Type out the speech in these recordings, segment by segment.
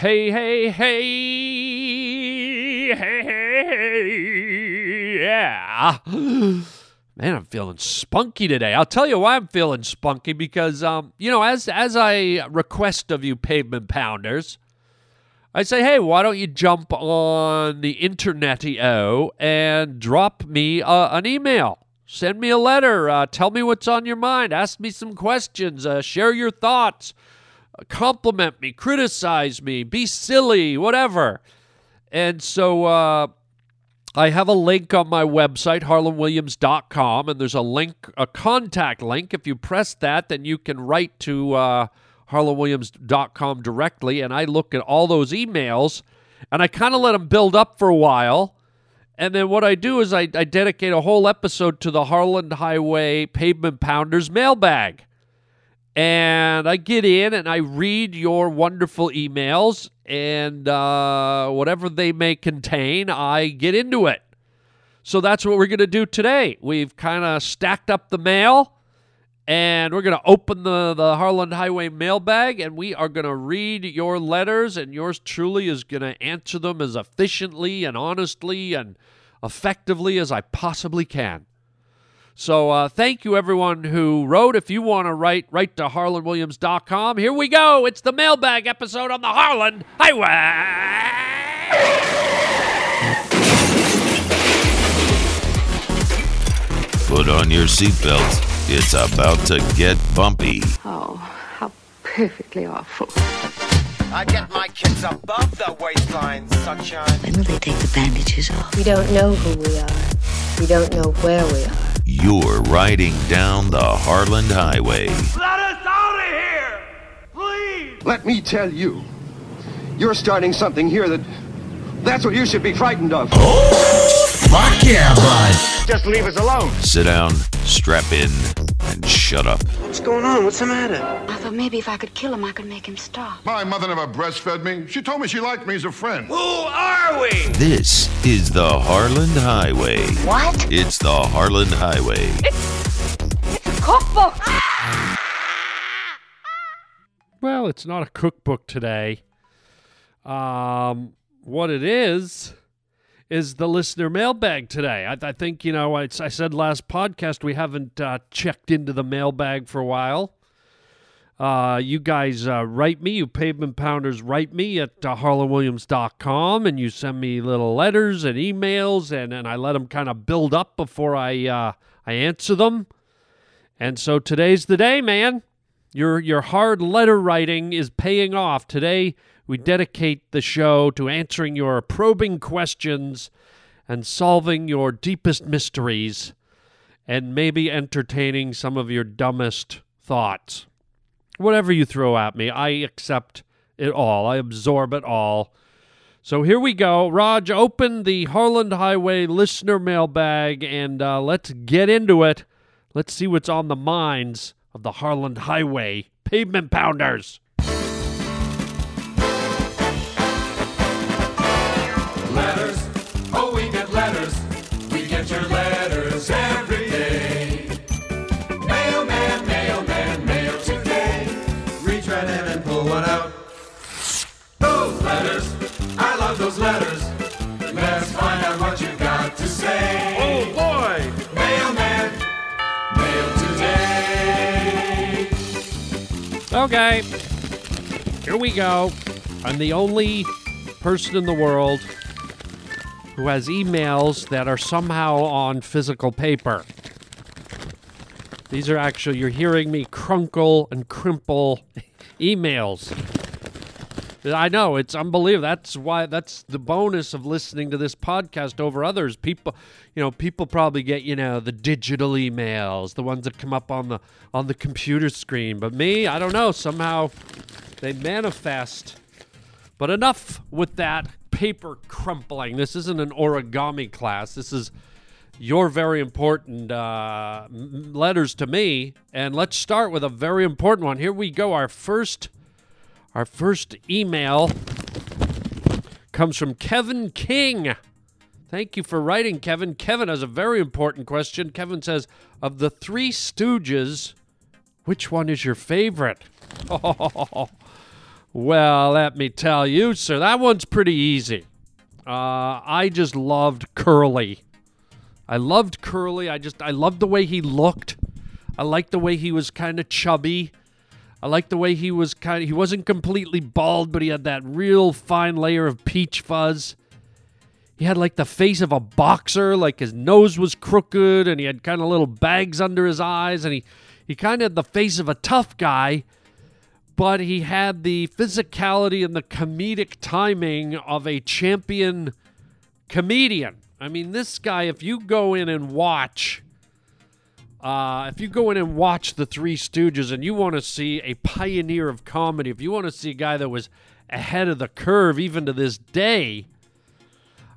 Hey, hey, hey, hey, hey, hey, yeah. Man, I'm feeling spunky today. I'll tell you why I'm feeling spunky, because, you know, as I request of you Pavement Pounders, I say, hey, why don't you jump on the internet-io and drop me an email. Send me a letter. Tell me what's on your mind. Ask me some questions. Share your thoughts. Compliment me. Criticize me. Be silly. Whatever. And so I have a link on my website, harlandwilliams.com, and there's a link, a contact link. If you press that, then you can write to harlandwilliams.com directly, and I look at all those emails, and I kind of let them build up for a while, and then what I do is I dedicate a whole episode to the Harland Highway Pavement Pounders mailbag, and I get in and I read your wonderful emails, and whatever they may contain, I get into it. So that's what we're going to do today. We've kind of stacked up the mail, and we're going to open the Harland Highway mailbag, and we are going to read your letters, and yours truly is going to answer them as efficiently and honestly and effectively as I possibly can. So thank you, everyone who wrote. If you want to write to harlandwilliams.com. Here we go. It's the mailbag episode on the Harland Highway. Put on your seatbelts. It's about to get bumpy. Oh, how perfectly awful. I get my kids above the waistline, sunshine. When will they take the bandages off? We don't know who we are. We don't know where we are. You're riding down the Harland Highway. Let us out of here, please. Let me tell you, you're starting something here that's what you should be frightened of. Oh, fuck yeah, bud. Just leave us alone. Sit down, strap in, and shut up. What's going on? What's the matter? I thought maybe if I could kill him, I could make him stop. My mother never breastfed me. She told me she liked me as a friend. Who are we? This is the Harland Highway. What? It's the Harland Highway. It's a cookbook. Well, it's not a cookbook today. What it is the listener mailbag today. I think, you know, I said last podcast we haven't checked into the mailbag for a while. You guys write me, you Pavement Pounders write me at harlandwilliams.com, and you send me little letters and emails, and I let them kind of build up before I answer them. And so today's the day, man. Your hard letter writing is paying off. Today, we dedicate the show to answering your probing questions and solving your deepest mysteries and maybe entertaining some of your dumbest thoughts. Whatever you throw at me, I accept it all. I absorb it all. So here we go. Raj, open the Harland Highway listener mailbag, and let's get into it. Let's see what's on the minds of the Harland Highway Pavement Pounders. Letters. Let's find out what you've got to say. Oh boy! Mailman, mail today. Okay, here we go. I'm the only person in the world who has emails that are somehow on physical paper. These are actually, you're hearing me crunkle and crimple emails. I know, it's unbelievable. That's the bonus of listening to this podcast over others. People probably get, the digital emails, the ones that come up on the computer screen. But me, I don't know, somehow they manifest. But enough with that paper crumpling. This isn't an origami class. This is your very important letters to me. And let's start with a very important one. Here we go, Our first email comes from Kevin King. Thank you for writing, Kevin. Kevin has a very important question. Kevin says, of the Three Stooges, which one is your favorite? Oh, Well, let me tell you, sir, that one's pretty easy. I just loved Curly. I loved the way he looked. I liked the way he was kind of chubby. I liked the way he was kind of, he wasn't completely bald, but he had that real fine layer of peach fuzz. He had like the face of a boxer, like his nose was crooked, and he had kind of little bags under his eyes, and he kind of had the face of a tough guy, but he had the physicality and the comedic timing of a champion comedian. I mean, this guy, if you go in and watch the Three Stooges and you want to see a pioneer of comedy, if you want to see a guy that was ahead of the curve even to this day,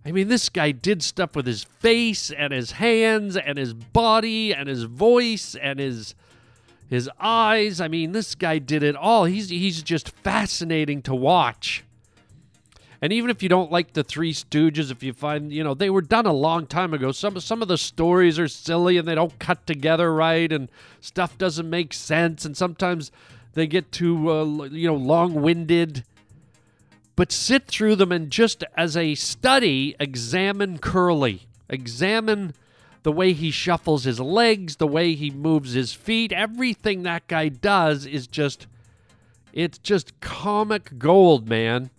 I mean, this guy did stuff with his face and his hands and his body and his voice and his eyes. I mean, this guy did it all. He's just fascinating to watch. And even if you don't like the Three Stooges, if you find, you know, they were done a long time ago. Some of the stories are silly and they don't cut together right and stuff doesn't make sense. And sometimes they get too, long-winded. But sit through them and just as a study, examine Curly. Examine the way he shuffles his legs, the way he moves his feet. Everything that guy does is just, it's just comic gold, man.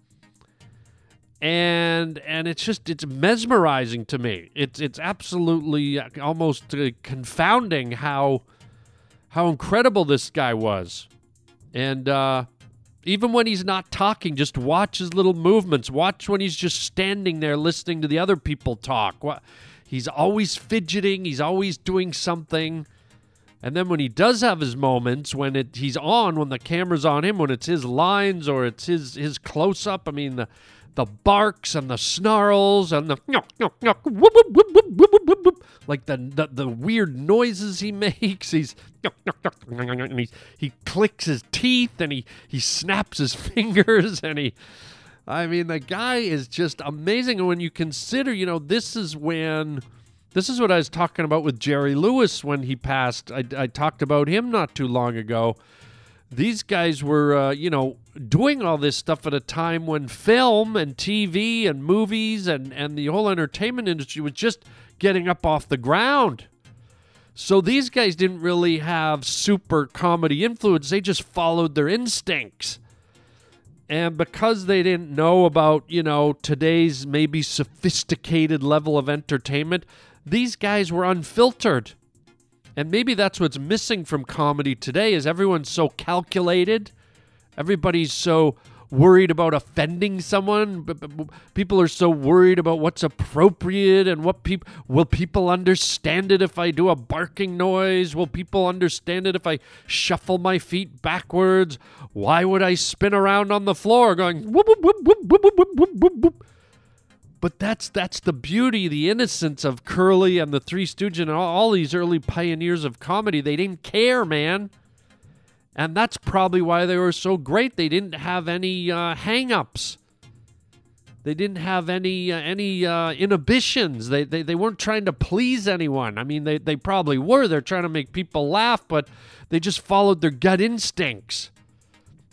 And it's just, it's mesmerizing to me. It's absolutely almost confounding how incredible this guy was. And even when he's not talking, just watch his little movements. Watch when he's just standing there listening to the other people talk. He's always fidgeting. He's always doing something. And then when he does have his moments, when the camera's on him, when it's his lines or it's his close-up, I mean, the barks and the snarls and the weird noises he makes. He clicks his teeth and he snaps his fingers and the guy is just amazing. And when you consider, this is what I was talking about with Jerry Lewis when he passed. I talked about him not too long ago. These guys were, doing all this stuff at a time when film and TV and movies and the whole entertainment industry was just getting up off the ground. So these guys didn't really have super comedy influence. They just followed their instincts. And because they didn't know about, today's maybe sophisticated level of entertainment, these guys were unfiltered. And maybe that's what's missing from comedy today is everyone's so calculated. Everybody's so worried about offending someone. People are so worried about what's appropriate and will people understand it if I do a barking noise? Will people understand it if I shuffle my feet backwards? Why would I spin around on the floor going whoop, whoop, whoop, whoop, whoop, whoop, whoop, whoop, whoop? But that's the beauty, the innocence of Curly and the Three Stooges and all these early pioneers of comedy. They didn't care, man. And that's probably why they were so great. They didn't have any hang-ups. They didn't have any inhibitions. They weren't trying to please anyone. I mean, they probably were. They're trying to make people laugh, but they just followed their gut instincts.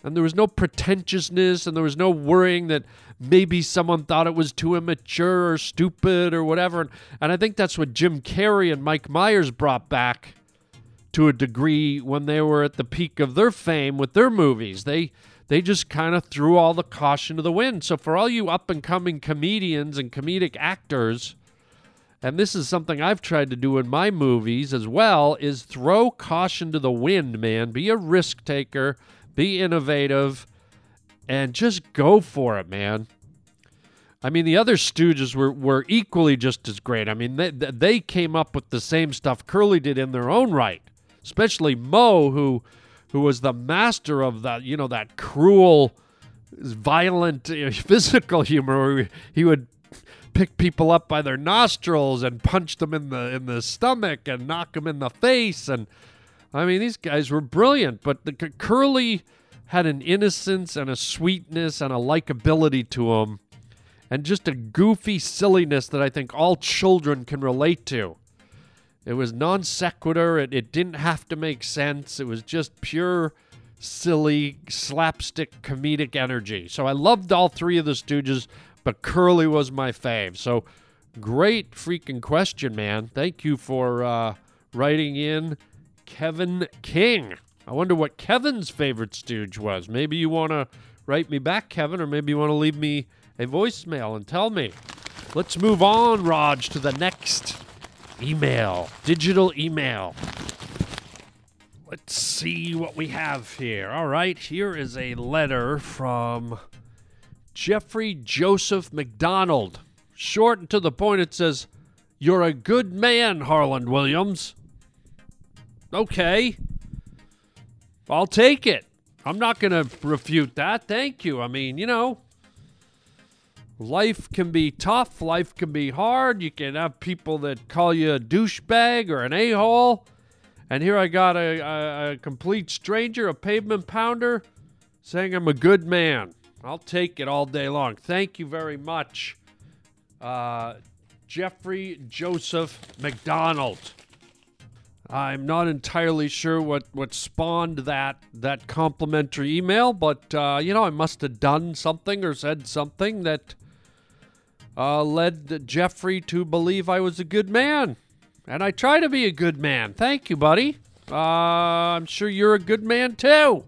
And there was no pretentiousness, and there was no worrying that maybe someone thought it was too immature or stupid or whatever. And I think that's what Jim Carrey and Mike Myers brought back to a degree when they were at the peak of their fame with their movies. They just kind of threw all the caution to the wind. So for all you up-and-coming comedians and comedic actors, and this is something I've tried to do in my movies as well, is throw caution to the wind, man. Be a risk taker. Be innovative, and just go for it, man. I mean, the other Stooges were equally just as great. I mean, they came up with the same stuff Curly did in their own right, especially Moe, who was the master of that cruel, violent, physical humor where he would pick people up by their nostrils and punch them in the stomach and knock them in the face. And I mean, these guys were brilliant, but Curly had an innocence and a sweetness and a likability to him and just a goofy silliness that I think all children can relate to. It was non sequitur. It didn't have to make sense. It was just pure silly, slapstick, comedic energy. So I loved all three of the Stooges, but Curly was my fave. So great freaking question, man. Thank you for writing in, Kevin King. I wonder what Kevin's favorite Stooge was. Maybe you want to write me back, Kevin, or maybe you want to leave me a voicemail and tell me. Let's move on, Raj, to the next email, digital email. Let's see what we have here. All right, here is a letter from Jeffrey Joseph McDonald. Short and to the point, it says, "You're a good man, Harland Williams." Okay. I'll take it. I'm not going to refute that. Thank you. I mean, you know, life can be tough. Life can be hard. You can have people that call you a douchebag or an a-hole. And here I got a complete stranger, a pavement pounder, saying I'm a good man. I'll take it all day long. Thank you very much, Jeffrey Joseph McDonald. I'm not entirely sure what spawned that complimentary email, but, you know, I must have done something or said something that led Jeffrey to believe I was a good man. And I try to be a good man. Thank you, buddy. I'm sure you're a good man, too.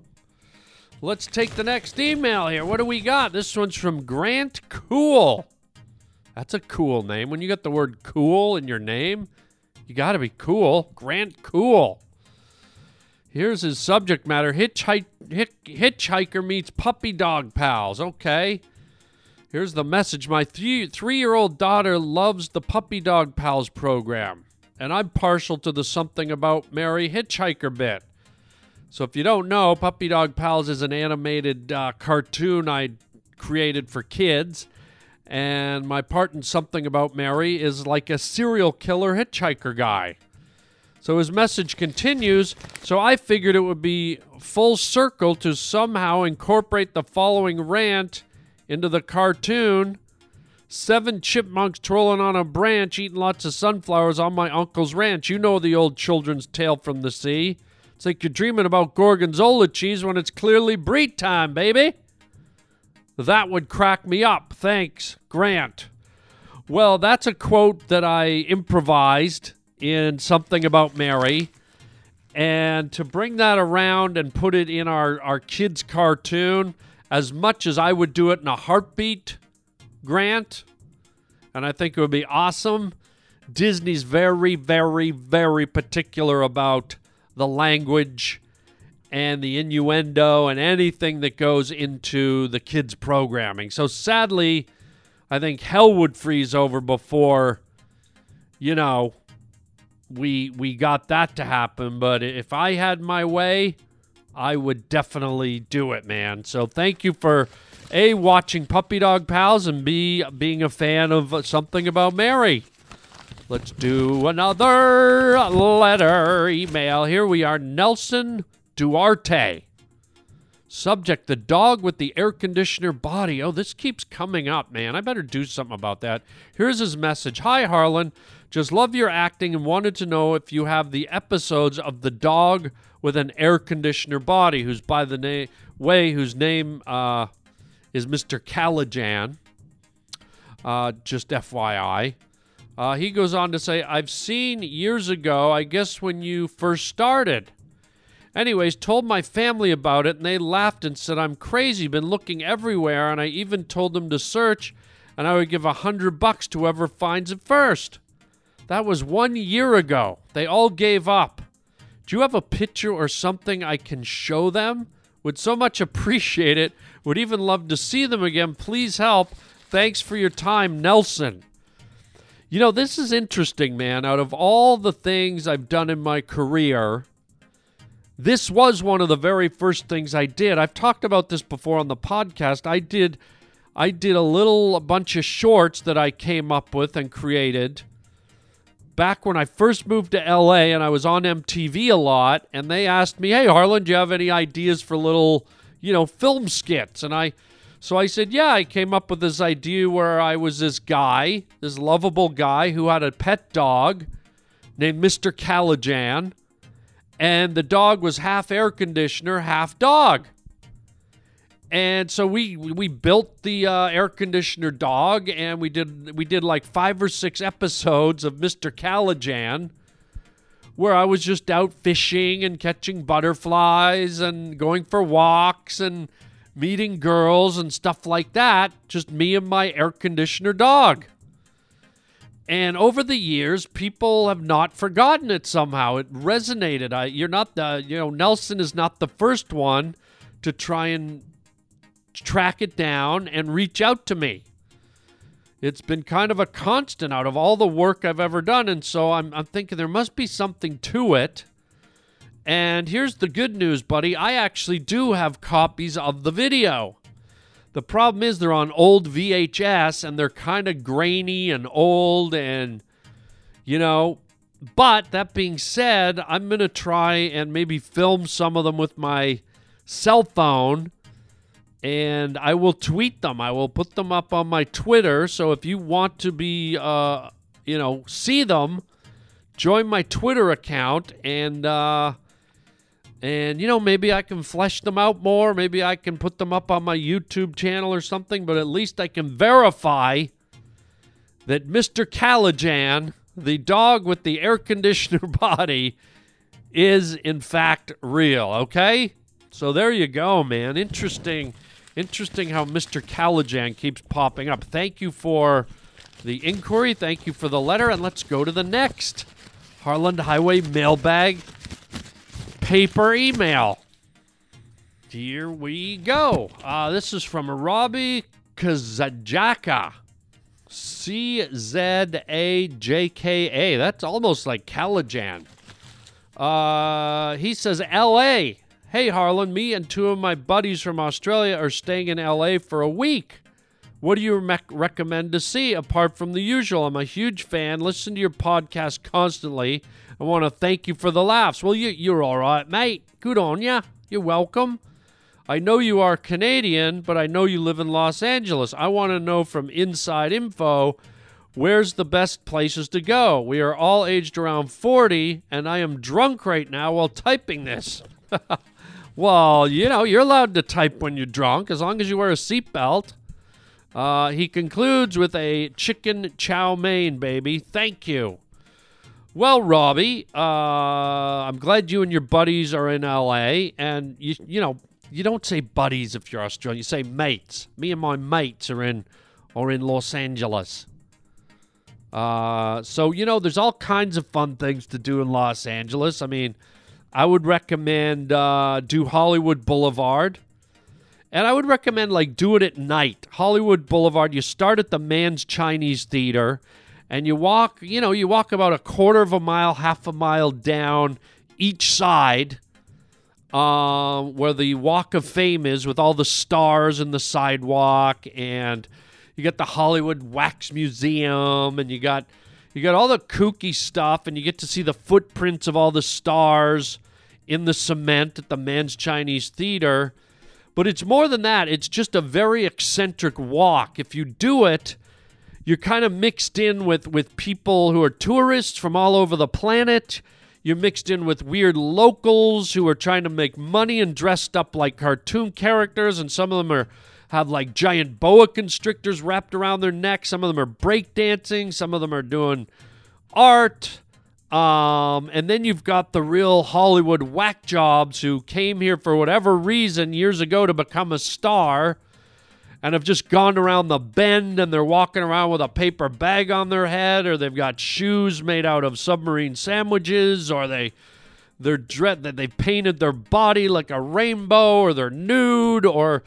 Let's take the next email here. What do we got? This one's from Grant Cool. That's a cool name. When you got the word cool in your name, you got to be cool. Grant Cool. Here's his subject matter. Hitchhiker meets Puppy Dog Pals. Okay. Here's the message. My three-year-old daughter loves the Puppy Dog Pals program. And I'm partial to the Something About Mary hitchhiker bit. So if you don't know, Puppy Dog Pals is an animated cartoon I created for kids. And my part in Something About Mary is like a serial killer hitchhiker guy. So his message continues. So I figured it would be full circle to somehow incorporate the following rant into the cartoon. 7 chipmunks twirling on a branch, eating lots of sunflowers on my uncle's ranch. You know the old children's tale from the sea. It's like you're dreaming about gorgonzola cheese when it's clearly brie time, baby. That would crack me up. Thanks, Grant. Well, that's a quote that I improvised in Something About Mary. And to bring that around and put it in our kids' cartoon, as much as I would do it in a heartbeat, Grant, and I think it would be awesome. Disney's very, very, very particular about the language and the innuendo and anything that goes into the kids' programming. So sadly, I think hell would freeze over before, you know, we got that to happen. But if I had my way, I would definitely do it, man. So thank you for A, watching Puppy Dog Pals, and B, being a fan of Something About Mary. Let's do another letter email. Here we are, Nelson Duarte. Subject, the dog with the air conditioner body. Oh, this keeps coming up, man. I better do something about that. Here's his message. Hi, Harlan. Just love your acting and wanted to know if you have the episodes of the dog with an air conditioner body, who's by the way, whose name is Mr. Kalajian. Just FYI. He goes on to say, I've seen years ago, I guess when you first started. Anyways, told my family about it, and they laughed and said, I'm crazy, been looking everywhere, and I even told them to search, and I would give $100 to whoever finds it first. That was 1 year ago. They all gave up. Do you have a picture or something I can show them? Would so much appreciate it. Would even love to see them again. Please help. Thanks for your time, Nelson. You know, this is interesting, man. Out of all the things I've done in my career, this was one of the very first things I did. I've talked about this before on the podcast. I did a bunch of shorts that I came up with and created back when I first moved to LA, and I was on MTV a lot, and they asked me, hey, Harlan, do you have any ideas for little, you know, film skits? And I said, yeah, I came up with this idea where I was this guy, this lovable guy who had a pet dog named Mr. Kalajian, And the dog was half air conditioner, half dog. And so we built the air conditioner dog, and we did like 5 or 6 episodes of Mr. Kalajian, where I was just out fishing and catching butterflies and going for walks and meeting girls and stuff like that. Just me and my air conditioner dog. And over the years, people have not forgotten it somehow. It resonated. You're not the, you know, Nelson is not the first one to try and track it down and reach out to me. It's been kind of a constant out of all the work I've ever done, and so I'm thinking there must be something to it. And here's the good news, buddy. I actually do have copies of the video. The problem is they're on old VHS, and they're kind of grainy and old and, you know. But that being said, I'm going to try and maybe film some of them with my cell phone. And I will tweet them. I will put them up on my Twitter. So if you want to be, you know, see them, join my Twitter account. And you know, maybe I can flesh them out more. Maybe I can put them up on my YouTube channel or something. But at least I can verify that Mr. Kalajian, the dog with the air conditioner body, is in fact real. Okay? So there you go, man. Interesting how Mr. Kalajian keeps popping up. Thank you for the inquiry. Thank you for the letter. And let's go to the next Harland Highway mailbag paper email. Here we go. This is from Robbie Kazajaka. C-Z-A-J-K-A. That's almost like Kalajian. He says, L.A., hey, Harlan, me and 2 of my buddies from Australia are staying in L.A. for a week. What do you recommend to see apart from the usual? I'm a huge fan. Listen to your podcast constantly. I want to thank you for the laughs. Well, you're all right, mate. Good on ya. You're welcome. I know you are Canadian, but I know you live in Los Angeles. I want to know from inside info, where's the best places to go? We are all aged around 40, and I am drunk right now while typing this. Well, you know, you're allowed to type when you're drunk, as long as you wear a seatbelt. He concludes with a chicken chow mein, baby. Thank you. Well, Robbie, I'm glad you and your buddies are in L.A. And, you know, you don't say buddies if you're Australian. You say mates. Me and my mates are in Los Angeles. So, you know, there's all kinds of fun things to do in Los Angeles. I mean, I would recommend do Hollywood Boulevard. And I would recommend, like, do it at night. Hollywood Boulevard, you start at the Mann's Chinese Theater, and you walk about a quarter of a mile, half a mile down each side where the Walk of Fame is with all the stars and the sidewalk, and you got the Hollywood Wax Museum, and you got all the kooky stuff, and you get to see the footprints of all the stars in the cement at the Mann's Chinese Theater. But it's more than that. It's just a very eccentric walk. If you do it, you're kind of mixed in with people who are tourists from all over the planet. You're mixed in with weird locals who are trying to make money and dressed up like cartoon characters, and some of them have like giant boa constrictors wrapped around their necks. Some of them are breakdancing. Some of them are doing art. And then you've got the real Hollywood whack jobs who came here for whatever reason years ago to become a star and have just gone around the bend, and they're walking around with a paper bag on their head, or they've got shoes made out of submarine sandwiches, or they've painted their body like a rainbow, or they're nude, or...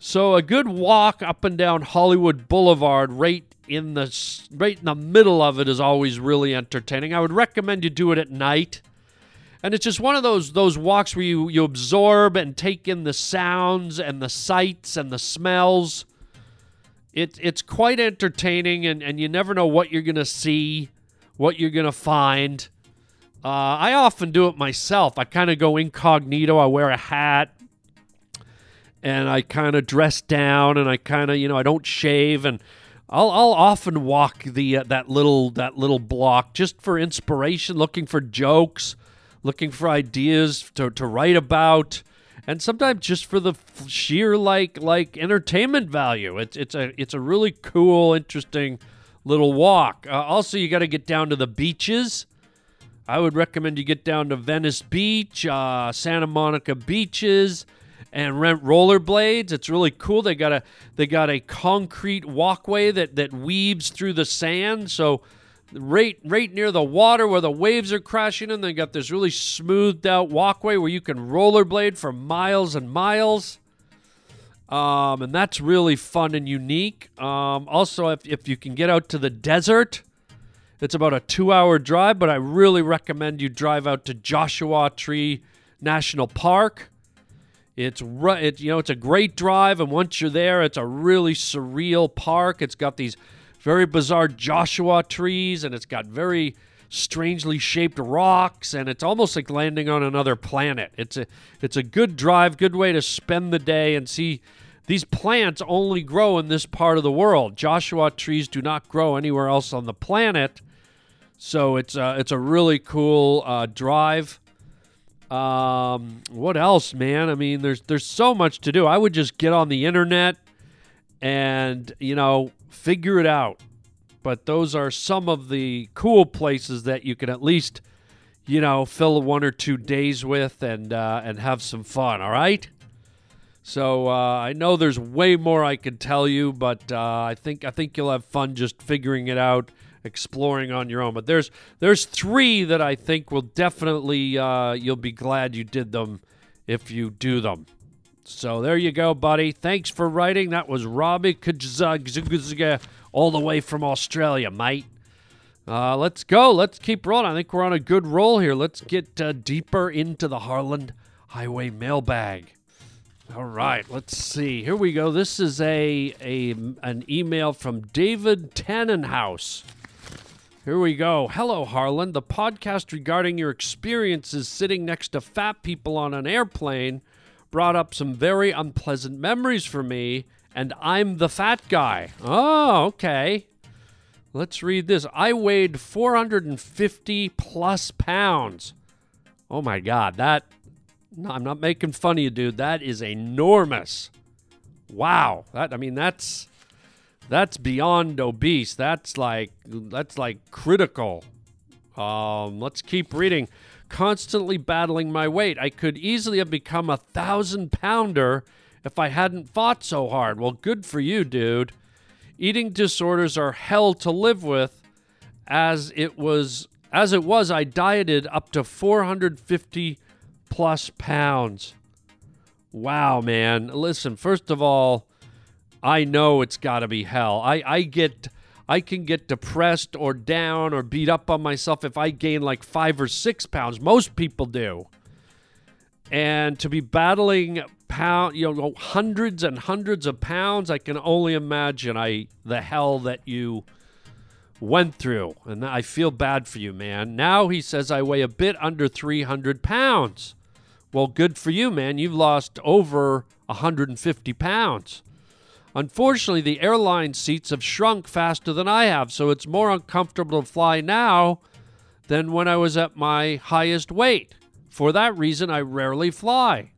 So a good walk up and down Hollywood Boulevard right in the middle of it is always really entertaining. I would recommend you do it at night. And it's just one of those walks where you absorb and take in the sounds and the sights and the smells. It's quite entertaining, and you never know what you're going to see, what you're going to find. I often do it myself. I kind of go incognito. I wear a hat. And I kind of dress down, and I kind of, you know, I don't shave, and I'll often walk the that little block just for inspiration, looking for jokes, looking for ideas to write about, and sometimes just for the sheer like entertainment value. It's a really cool, interesting little walk. Also, you got to get down to the beaches. I would recommend you get down to Venice Beach, Santa Monica beaches, and rent rollerblades. It's really cool. They got a concrete walkway that weaves through the sand. So right near the water where the waves are crashing in, they got this really smoothed out walkway where you can rollerblade for miles and miles. And that's really fun and unique. Also, if you can get out to the desert, it's about a 2-hour drive, but I really recommend you drive out to Joshua Tree National Park. It's a great drive, and once you're there, it's a really surreal park. It's got these very bizarre Joshua trees, and it's got very strangely shaped rocks, and it's almost like landing on another planet. It's a good drive, good way to spend the day and see. These plants only grow in this part of the world. Joshua trees do not grow anywhere else on the planet, so it's a really cool drive. What else, man? I mean, there's so much to do. I would just get on the internet and, figure it out. But those are some of the cool places that you can at least, fill 1 or 2 days with and have some fun, all right? So I know there's way more I could tell you, but I think you'll have fun just figuring it out, exploring on your own. But there's three that I think will definitely you'll be glad you did them if you do them. So there you go, buddy. Thanks for writing. That was Robbie Kajzagzuga all the way from Australia, mate. Let's go. Let's keep rolling. I think we're on a good roll here. Let's get deeper into the Harland Highway mailbag. All right, let's see. Here we go. This is an email from David Tannenhaus. Here we go. Hello, Harland. The podcast regarding your experiences sitting next to fat people on an airplane brought up some very unpleasant memories for me, and I'm the fat guy. Oh, okay. Let's read this. I weighed 450 plus pounds. Oh, my God. No, I'm not making fun of you, dude. That is enormous. Wow. That's beyond obese. That's like critical. Let's keep reading. Constantly battling my weight. I could easily have become a 1,000-pounder if I hadn't fought so hard. Well, good for you, dude. Eating disorders are hell to live with. As it was, I dieted up to 450 plus pounds. Wow, man. Listen, first of all, I know it's got to be hell. I can get depressed or down or beat up on myself if I gain like 5 or 6 pounds. Most people do. And to be battling hundreds and hundreds of pounds, I can only imagine the hell that you went through. And I feel bad for you, man. Now he says I weigh a bit under 300 pounds. Well, good for you, man. You've lost over 150 pounds. Unfortunately, the airline seats have shrunk faster than I have, so it's more uncomfortable to fly now than when I was at my highest weight. For that reason, I rarely fly.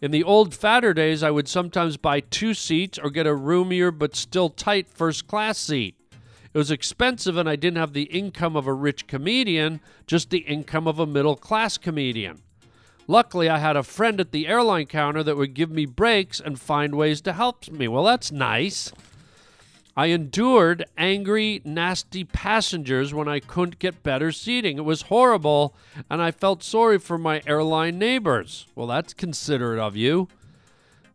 In the old fatter days, I would sometimes buy 2 seats or get a roomier but still tight first-class seat. It was expensive, and I didn't have the income of a rich comedian, just the income of a middle-class comedian. Luckily, I had a friend at the airline counter that would give me breaks and find ways to help me. Well, that's nice. I endured angry, nasty passengers when I couldn't get better seating. It was horrible, and I felt sorry for my airline neighbors. Well, that's considerate of you.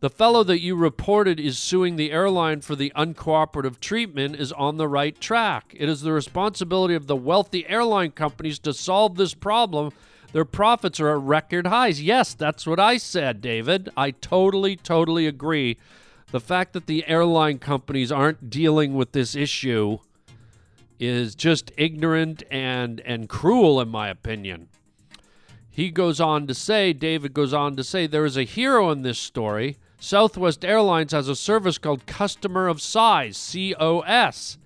The fellow that you reported is suing the airline for the uncooperative treatment is on the right track. It is the responsibility of the wealthy airline companies to solve this problem. Their profits are at record highs. Yes, that's what I said, David. I totally agree. The fact that the airline companies aren't dealing with this issue is just ignorant and cruel, in my opinion. David goes on to say, there is a hero in this story. Southwest Airlines has a service called Customer of Size, COS.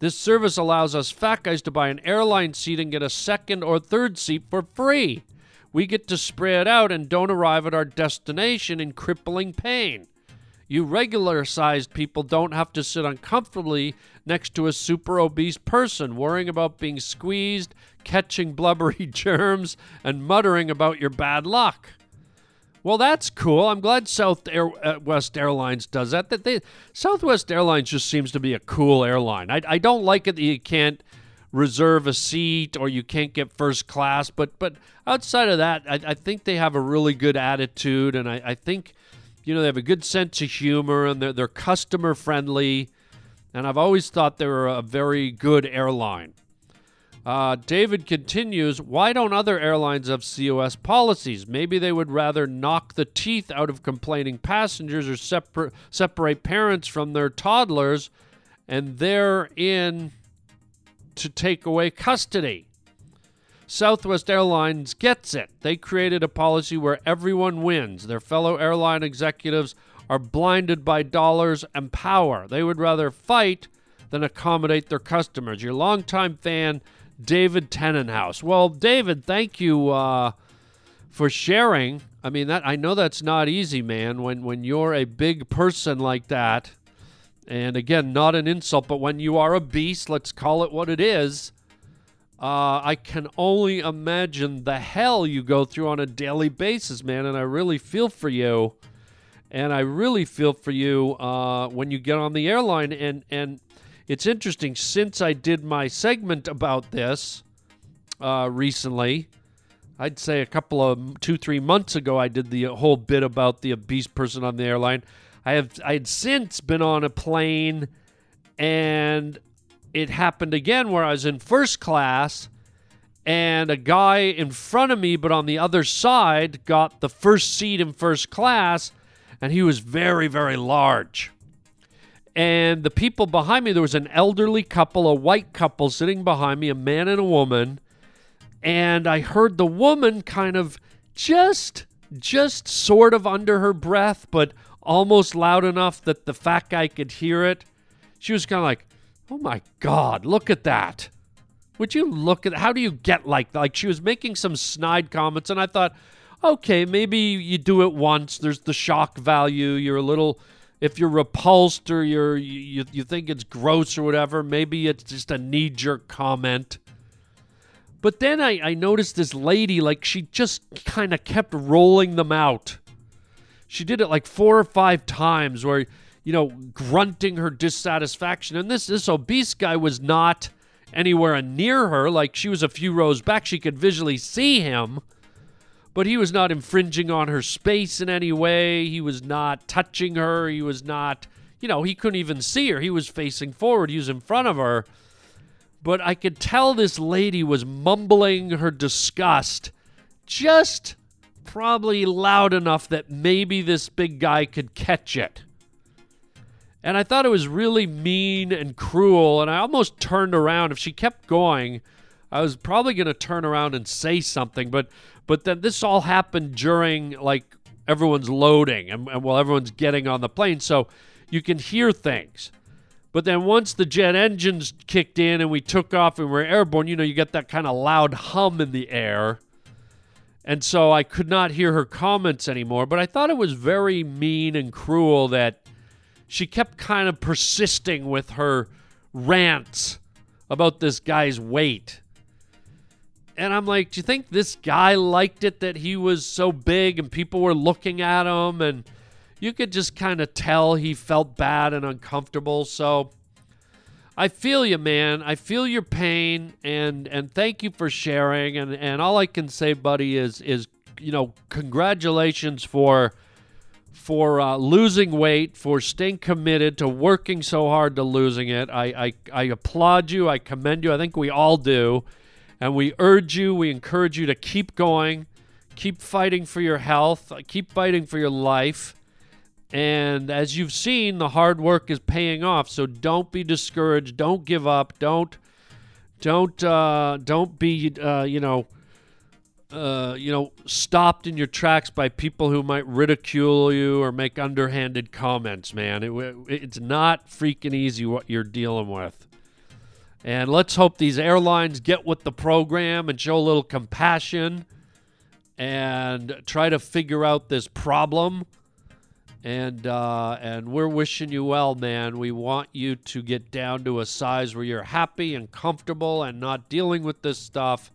This service allows us fat guys to buy an airline seat and get a second or third seat for free. We get to spread out and don't arrive at our destination in crippling pain. You regular-sized people don't have to sit uncomfortably next to a super obese person, worrying about being squeezed, catching blubbery germs, and muttering about your bad luck. Well, that's cool. I'm glad Southwest Airlines does that. Southwest Airlines just seems to be a cool airline. I don't like it that you can't reserve a seat or you can't get first class, but outside of that, I think they have a really good attitude, and I think... You know, they have a good sense of humor, and they're customer friendly, and I've always thought they were a very good airline. David continues, why don't other airlines have COS policies? Maybe they would rather knock the teeth out of complaining passengers or separate parents from their toddlers, and therein to take away custody. Southwest Airlines gets it. They created a policy where everyone wins. Their fellow airline executives are blinded by dollars and power. They would rather fight than accommodate their customers. Your longtime fan, David Tenenhouse. Well, David, thank you for sharing. I mean, I know that's not easy, man, when you're a big person like that. And again, not an insult, but when you are a beast, let's call it what it is, I can only imagine the hell you go through on a daily basis, man, and I really feel for you. And I really feel for you when you get on the airline. And it's interesting, since I did my segment about this recently, I'd say 2-3 months ago, I did the whole bit about the obese person on the airline. I had since been on a plane, and it happened again where I was in first class and a guy in front of me but on the other side got the first seat in first class, and he was very, very large. And the people behind me, there was an elderly couple, a white couple sitting behind me, a man and a woman, and I heard the woman kind of just sort of under her breath but almost loud enough that the fat guy could hear it. She was kind of like, oh my God, look at that. Would you look at, how do you get like that? Like, she was making some snide comments, and I thought, okay, maybe you do it once. There's the shock value. You're a little, if you're repulsed or you think it's gross or whatever, maybe it's just a knee-jerk comment. But then I noticed this lady, like, she just kind of kept rolling them out. She did it like 4 or 5 times where, you know, grunting her dissatisfaction. And this obese guy was not anywhere near her. Like, she was a few rows back. She could visually see him, but he was not infringing on her space in any way. He was not touching her. He was not, you know, he couldn't even see her. He was facing forward. He was in front of her. But I could tell this lady was mumbling her disgust, just probably loud enough that maybe this big guy could catch it. And I thought it was really mean and cruel, and I almost turned around. If she kept going, I was probably going to turn around and say something, but then this all happened during, like, everyone's loading and while everyone's getting on the plane, so you can hear things. But then once the jet engines kicked in and we took off and we were airborne, you know, you get that kind of loud hum in the air. And so I could not hear her comments anymore, but I thought it was very mean and cruel that she kept kind of persisting with her rants about this guy's weight. And I'm like, do you think this guy liked it that he was so big and people were looking at him? And you could just kind of tell he felt bad and uncomfortable. So I feel you, man. I feel your pain, and thank you for sharing. And all I can say, buddy, is you know, congratulations for losing weight, for staying committed, to working so hard to losing it. I applaud you. I commend you. I think we all do. And we urge you, we encourage you to keep going, keep fighting for your health, keep fighting for your life. And as you've seen, the hard work is paying off. So don't be discouraged. Don't give up. Don't be, stopped in your tracks by people who might ridicule you or make underhanded comments, man. It's not freaking easy what you're dealing with. And let's hope these airlines get with the program and show a little compassion and try to figure out this problem. And we're wishing you well, man. We want you to get down to a size where you're happy and comfortable and not dealing with this stuff.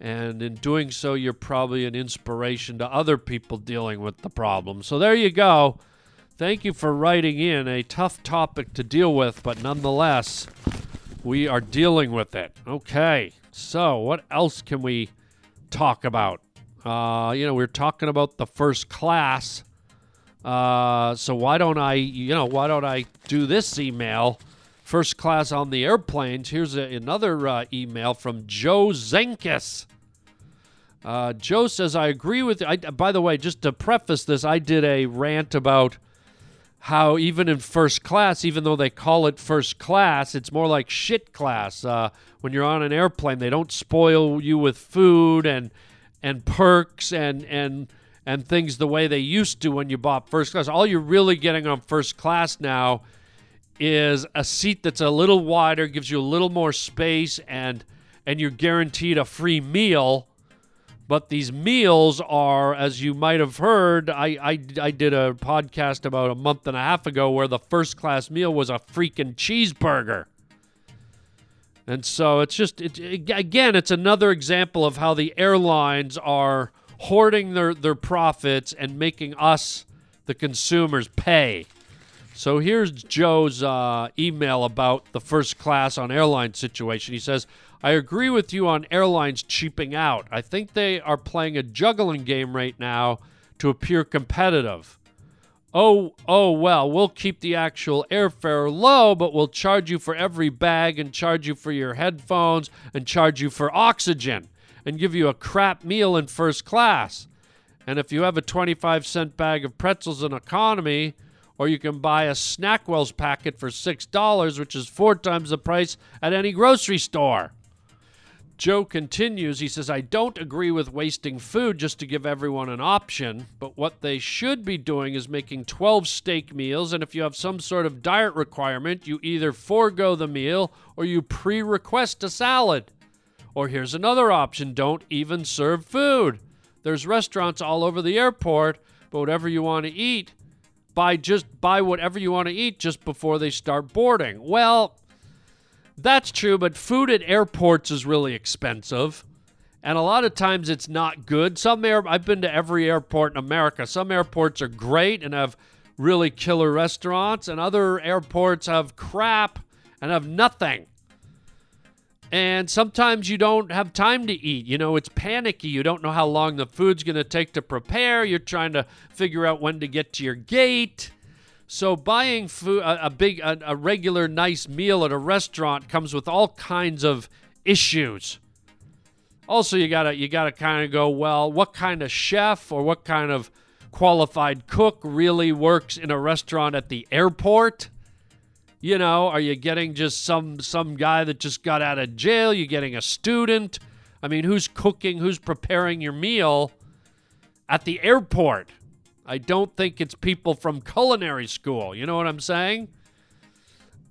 And in doing so, you're probably an inspiration to other people dealing with the problem. So there you go. Thank you for writing in. A tough topic to deal with, but nonetheless, we are dealing with it. Okay, so what else can we talk about? We're talking about the first class. So why don't I do this email? First class on the airplanes. Here's another email from Joe Zenkis. Joe says, I agree with you. By the way, just to preface this, I did a rant about how even in first class, even though they call it first class, it's more like shit class. When you're on an airplane, they don't spoil you with food and perks and things the way they used to when you bought first class. All you're really getting on first class now is a seat that's a little wider, gives you a little more space, and you're guaranteed a free meal. But these meals are, as you might have heard, I did a podcast about a month and a half ago where the first class meal was a freaking cheeseburger. And so it's just, it's another example of how the airlines are hoarding their profits and making us, the consumers, pay. So here's Joe's email about the first class on airline situation. He says, I agree with you on airlines cheaping out. I think they are playing a juggling game right now to appear competitive. Well, we'll keep the actual airfare low, but we'll charge you for every bag and charge you for your headphones and charge you for oxygen and give you a crap meal in first class. And if you have a 25-cent bag of pretzels in economy, or you can buy a Snackwell's packet for $6, which is 4 times the price at any grocery store. Joe continues. He says, I don't agree with wasting food just to give everyone an option, but what they should be doing is making 12 steak meals, and if you have some sort of diet requirement, you either forego the meal or you pre-request a salad. Or here's another option, don't even serve food. There's restaurants all over the airport, but whatever you want to eat, buy whatever you want to eat just before they start boarding. Well, that's true, but food at airports is really expensive, and a lot of times it's not good. I've been to every airport in America. Some airports are great and have really killer restaurants, and other airports have crap and have nothing. And sometimes you don't have time to eat. You know, it's panicky. You don't know how long the food's going to take to prepare. You're trying to figure out when to get to your gate. So buying food, a regular nice meal at a restaurant comes with all kinds of issues. Also, you gotta kind of go, well, what kind of chef or what kind of qualified cook really works in a restaurant at the airport? You know, are you getting just some guy that just got out of jail? You're getting a student? I mean, who's cooking? Who's preparing your meal at the airport? I don't think it's people from culinary school. You know what I'm saying?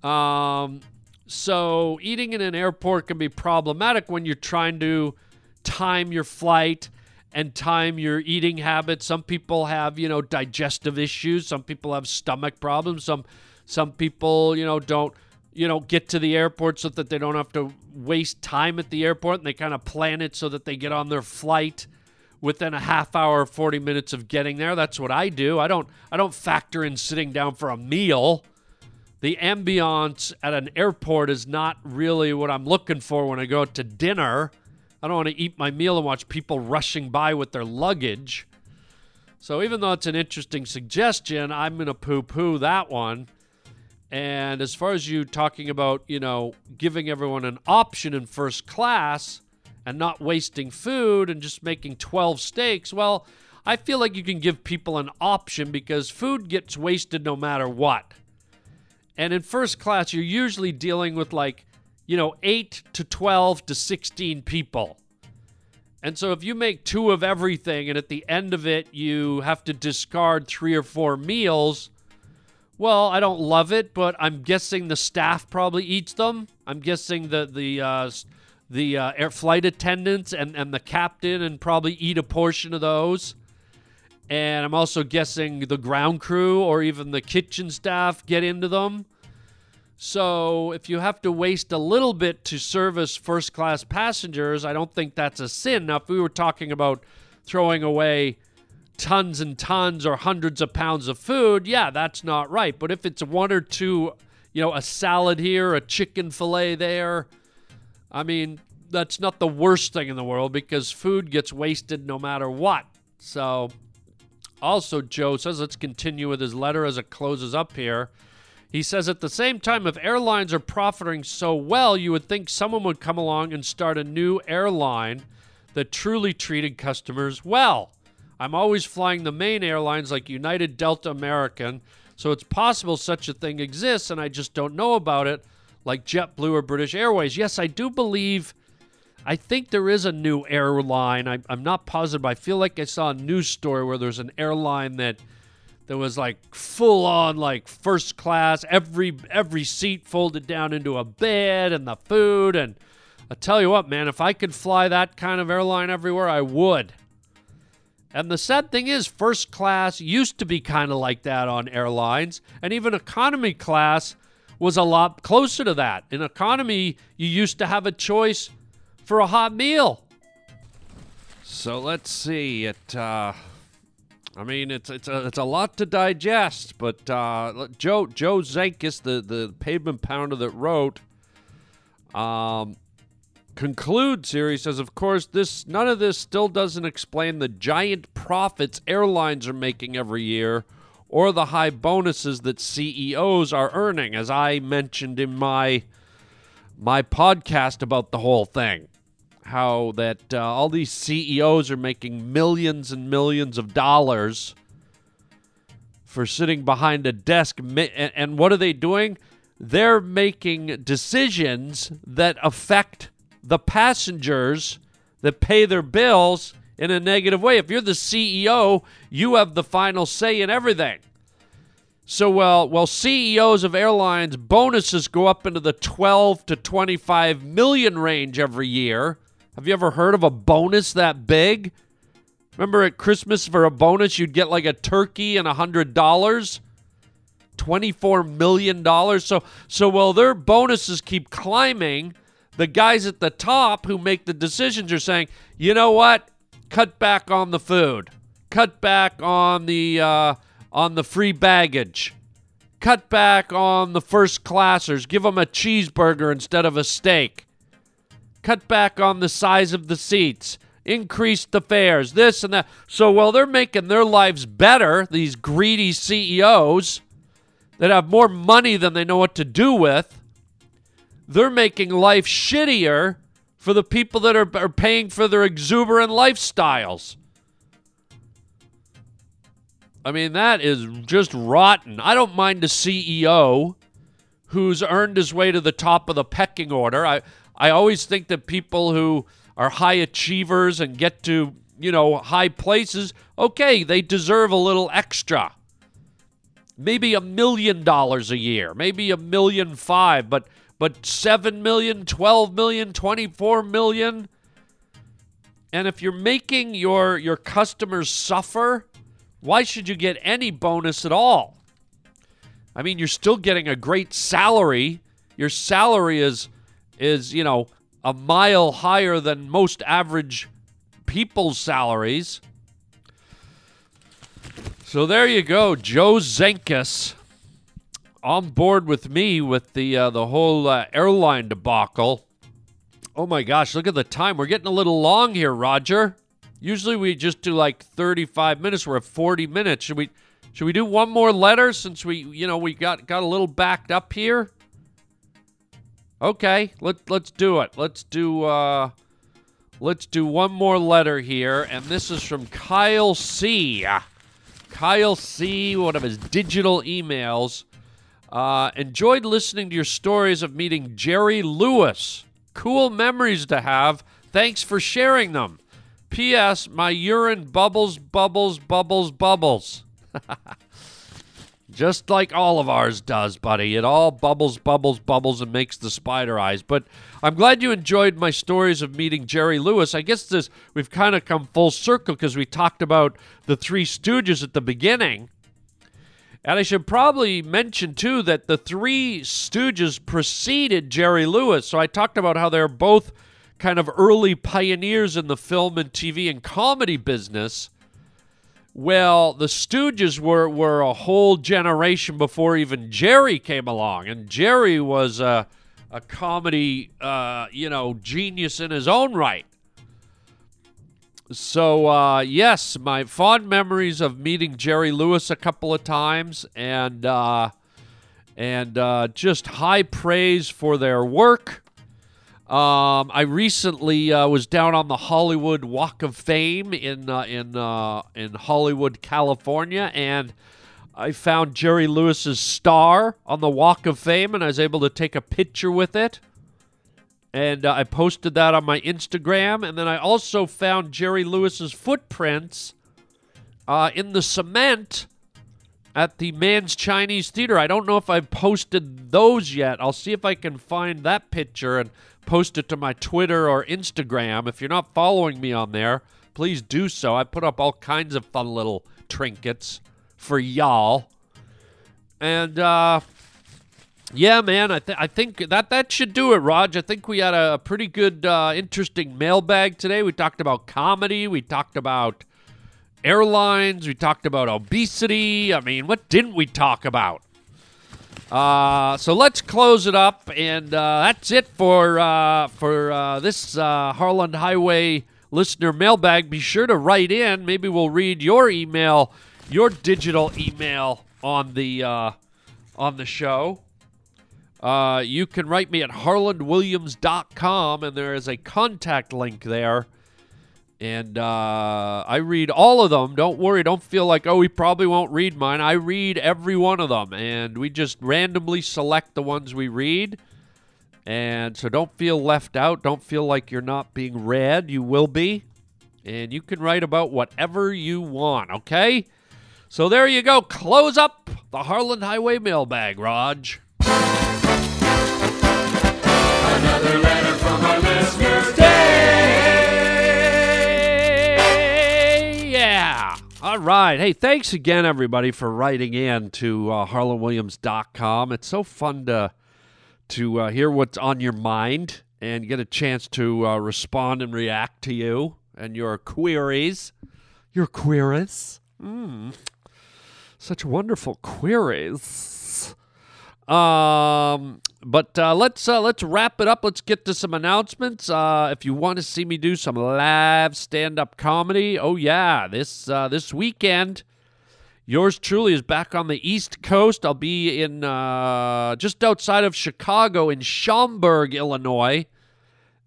So eating in an airport can be problematic when you're trying to time your flight and time your eating habits. Some people have, digestive issues. Some people have stomach problems. Some people, don't get to the airport so that they don't have to waste time at the airport, and they kind of plan it so that they get on their flight within a half hour or 40 minutes of getting there. That's what I do. I don't factor in sitting down for a meal. The ambiance at an airport is not really what I'm looking for when I go to dinner. I don't want to eat my meal and watch people rushing by with their luggage. So even though it's an interesting suggestion, I'm going to poo-poo that one. And as far as you talking about, giving everyone an option in first class and not wasting food and just making 12 steaks, well, I feel like you can give people an option because food gets wasted no matter what. And in first class, you're usually dealing with 8 to 12 to 16 people. And so if you make 2 of everything and at the end of it, you have to discard 3 or 4 meals, well, I don't love it, but I'm guessing the staff probably eats them. I'm guessing the the air flight attendants and the captain, and probably eat a portion of those. And I'm also guessing the ground crew or even the kitchen staff get into them. So if you have to waste a little bit to service first-class passengers, I don't think that's a sin. Now, if we were talking about throwing away tons and tons or hundreds of pounds of food, yeah, that's not right. But if it's one or two, you know, a salad here, a chicken fillet there, I mean, that's not the worst thing in the world because food gets wasted no matter what. So also, Joe says, let's continue with his letter as it closes up here. He says, at the same time, if airlines are profiting so well, you would think someone would come along and start a new airline that truly treated customers well. I'm always flying the main airlines like United, Delta, American, so it's possible such a thing exists, and I just don't know about it, like JetBlue or British Airways. Yes, I do believe, I think there is a new airline. I'm not positive, but I feel like I saw a news story where there's an airline that there was like full on like first class, every seat folded down into a bed and the food. And I tell you what, man, if I could fly that kind of airline everywhere, I would. And the sad thing is first class used to be kind of like that on airlines, and even economy class was a lot closer to that. In economy, you used to have a choice for a hot meal. So let's see it. I mean, it's a lot to digest, but Joe Zankis, the pavement pounder that wrote, concludes here. He says, of course, none of this still doesn't explain the giant profits airlines are making every year or the high bonuses that CEOs are earning, as I mentioned in my podcast about the whole thing. How that all these CEOs are making millions and millions of dollars for sitting behind a desk. And what are they doing? They're making decisions that affect the passengers that pay their bills in a negative way. If you're the CEO, you have the final say in everything. So, well, CEOs of airlines bonuses go up into the 12 to 25 million range every year. Have you ever heard of a bonus that big? Remember at Christmas for a bonus, you'd get like a turkey and $100? $24 million. So while their bonuses keep climbing, the guys at the top who make the decisions are saying, you know what? Cut back on the food. Cut back on the free baggage. Cut back on the first classers. Give them a cheeseburger instead of a steak. Cut back on the size of the seats, increase the fares, this and that. So while they're making their lives better, these greedy CEOs that have more money than they know what to do with, they're making life shittier for the people that are paying for their exuberant lifestyles. I mean, that is just rotten. I don't mind a CEO who's earned his way to the top of the pecking order. I always think that people who are high achievers and get to, you know, high places, okay, they deserve a little extra. Maybe $1 million a year, maybe $1.5 million, but 7 million, 12 million, 24 million. And if you're making your customers suffer, why should you get any bonus at all? I mean, you're still getting a great salary. Your salary is, you know, a mile higher than most average people's salaries. So there you go, Joe Zenkis, on board with me with the whole airline debacle. Oh my gosh, look at the time. We're getting a little long here, Roger. Usually we just do like 35 minutes. We're at 40 minutes. Should we do one more letter since we got a little backed up here? Okay, let's do it. Let's do one more letter here, and this is from Kyle C. Kyle C, one of his digital emails. Enjoyed listening to your stories of meeting Jerry Lewis. Cool memories to have. Thanks for sharing them. P.S. My urine bubbles. Just like all of ours does, buddy. It all bubbles, and makes the spider eyes. But I'm glad you enjoyed my stories of meeting Jerry Lewis. I guess we've kind of come full circle because we talked about the Three Stooges at the beginning. And I should probably mention, too, that the Three Stooges preceded Jerry Lewis. So I talked about how they're both kind of early pioneers in the film and TV and comedy business. Well, the Stooges were a whole generation before even Jerry came along. And Jerry was a comedy, genius in his own right. So, yes, my fond memories of meeting Jerry Lewis a couple of times and just high praise for their work. I recently was down on the Hollywood Walk of Fame in Hollywood, California, and I found Jerry Lewis's star on the Walk of Fame, and I was able to take a picture with it. And I posted that on my Instagram, and then I also found Jerry Lewis's footprints in the cement at the Mann's Chinese Theater. I don't know if I've posted those yet. I'll see if I can find that picture and post it to my Twitter or Instagram. If you're not following me on there, please do so. I put up all kinds of fun little trinkets for y'all. And, yeah, man, I think that should do it, Raj. I think we had a pretty good, interesting mailbag today. We talked about comedy. We talked about airlines, we talked about obesity. I mean, what didn't we talk about? So let's close it up, and that's it for this Harland Highway listener mailbag. Be sure to write in. Maybe we'll read your email, your digital email on the show. You can write me at harlandwilliams.com, and there is a contact link there. And I read all of them. Don't worry. Don't feel like, oh, he probably won't read mine. I read every one of them, and we just randomly select the ones we read. And so don't feel left out. Don't feel like you're not being read. You will be. And you can write about whatever you want, okay? So there you go. Close up the Harland Highway mailbag, Raj. Another letter from our listeners. All right. Hey, thanks again, everybody, for writing in to harlandwilliams.com. It's so fun to hear what's on your mind and get a chance to respond and react to you and your queries. Your queries. Such wonderful queries. But let's wrap it up. Let's get to some announcements. If you want to see me do some live stand-up comedy, oh yeah, this weekend, yours truly is back on the East Coast. I'll be in just outside of Chicago in Schaumburg, Illinois,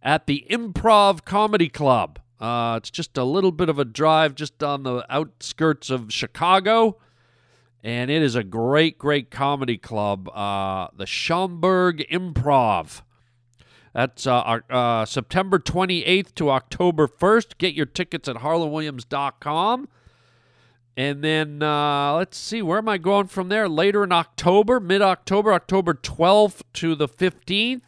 at the Improv Comedy Club. It's just a little bit of a drive, just on the outskirts of Chicago. And it is a great, great comedy club, the Schaumburg Improv. That's September 28th to October 1st. Get your tickets at harlandwilliams.com. And then let's see, where am I going from there? Later in October, mid-October, October 12th to the 15th.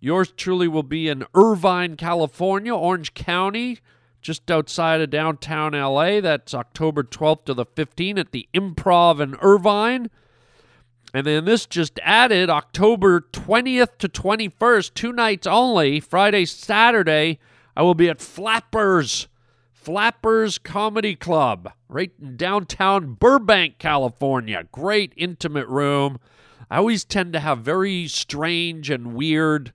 Yours truly will be in Irvine, California, Orange County, just outside of downtown L.A. That's October 12th to the 15th at the Improv in Irvine. And then this just added October 20th to 21st, two nights only, Friday, Saturday, I will be at Flappers Comedy Club, right in downtown Burbank, California. Great intimate room. I always tend to have very strange and weird,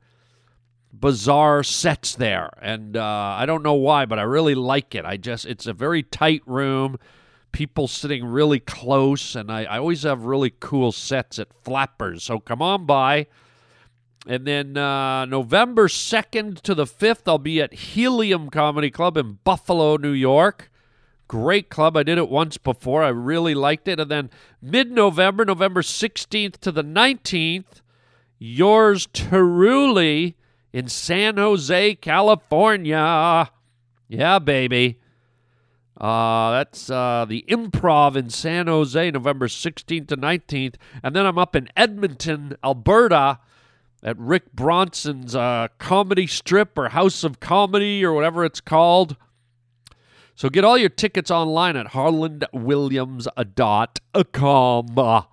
bizarre sets there, and I don't know why, but I really like it. It's a very tight room, people sitting really close, and I always have really cool sets at Flappers, so come on by. And then November 2nd to the 5th, I'll be at Helium Comedy Club in Buffalo, New York. Great club. I did it once before. I really liked it. And then mid-November, November 16th to the 19th, yours truly in San Jose, California. Yeah, baby. That's the Improv in San Jose, November 16th to 19th. And then I'm up in Edmonton, Alberta, at Rick Bronson's Comedy Strip or House of Comedy or whatever it's called. So get all your tickets online at harlandwilliams.com.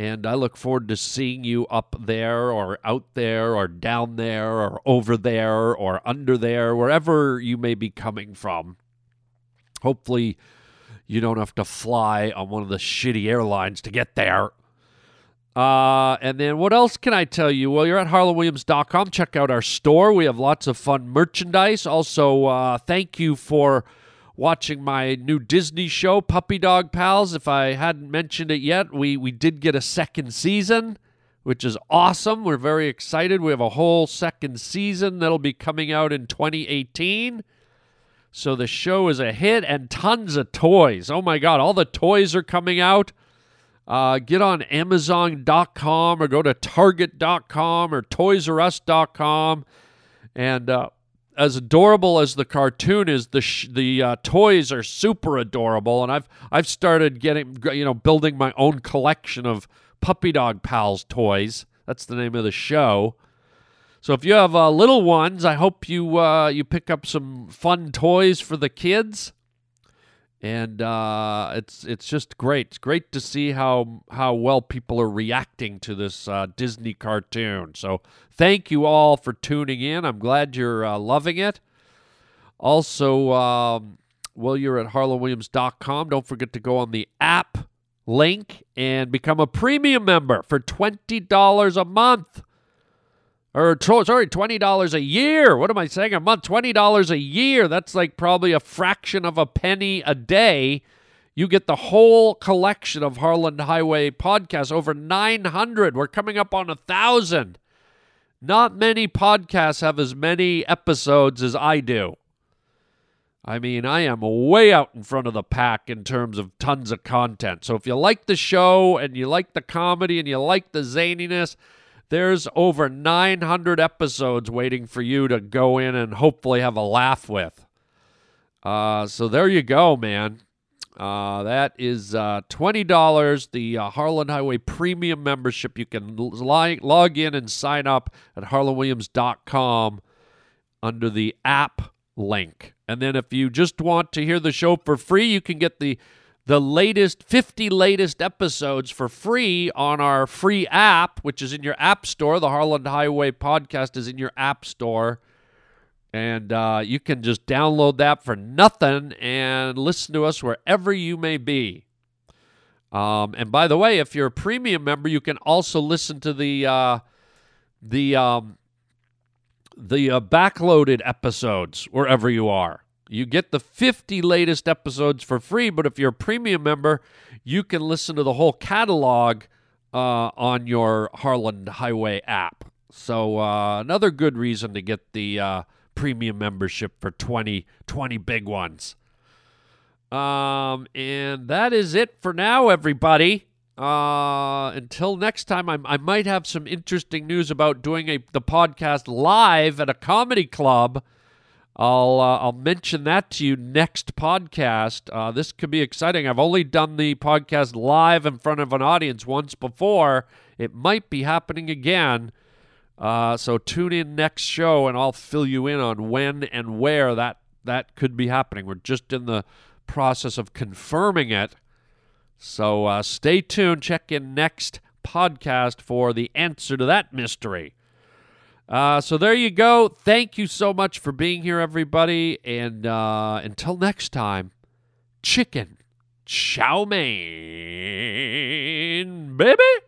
And I look forward to seeing you up there or out there or down there or over there or under there, wherever you may be coming from. Hopefully, you don't have to fly on one of the shitty airlines to get there. And then what else can I tell you? Well, you're at harlandwilliams.com. Check out our store. We have lots of fun merchandise. Also, thank you for watching my new Disney show, Puppy Dog Pals. If I hadn't mentioned it yet, we did get a second season, which is awesome. We're very excited. We have a whole second season that'll be coming out in 2018. So the show is a hit and tons of toys. Oh, my God. All the toys are coming out. Get on Amazon.com or go to Target.com or ToysRUs.com. And as adorable as the cartoon is, the toys are super adorable. And I've started getting, building my own collection of Puppy Dog Pals toys. That's the name of the show. So if you have little ones, I hope you pick up some fun toys for the kids. And it's just great. It's great to see how well people are reacting to this Disney cartoon. So thank you all for tuning in. I'm glad you're loving it. Also, while you're at harlandwilliams.com, don't forget to go on the app link and become a premium member for $20 a month. $20 a year. What am I saying? A month, $20 a year. That's like probably a fraction of a penny a day. You get the whole collection of Harland Highway podcasts, over 900. We're coming up on 1,000. Not many podcasts have as many episodes as I do. I mean, I am way out in front of the pack in terms of tons of content. So if you like the show and you like the comedy and you like the zaniness, there's over 900 episodes waiting for you to go in and hopefully have a laugh with. So there you go, man. That is $20, the Harland Highway Premium Membership. You can log in and sign up at harlandwilliams.com under the app link. And then if you just want to hear the show for free, you can get the latest 50 latest episodes for free on our free app, which is in your app store. The Harland Highway podcast is in your app store. And you can just download that for nothing and listen to us wherever you may be. And by the way, if you're a premium member, you can also listen to the backloaded episodes wherever you are. You get the 50 latest episodes for free, but if you're a premium member, you can listen to the whole catalog on your Harland Highway app. So another good reason to get the premium membership for 20 big ones. And that is it for now, everybody. Until next time, I might have some interesting news about doing the podcast live at a comedy club. I'll mention that to you next podcast. This could be exciting. I've only done the podcast live in front of an audience once before. It might be happening again. So tune in next show, and I'll fill you in on when and where that could be happening. We're just in the process of confirming it. So stay tuned. Check in next podcast for the answer to that mystery. So there you go. Thank you so much for being here, everybody. And until next time, chicken chow mein, baby.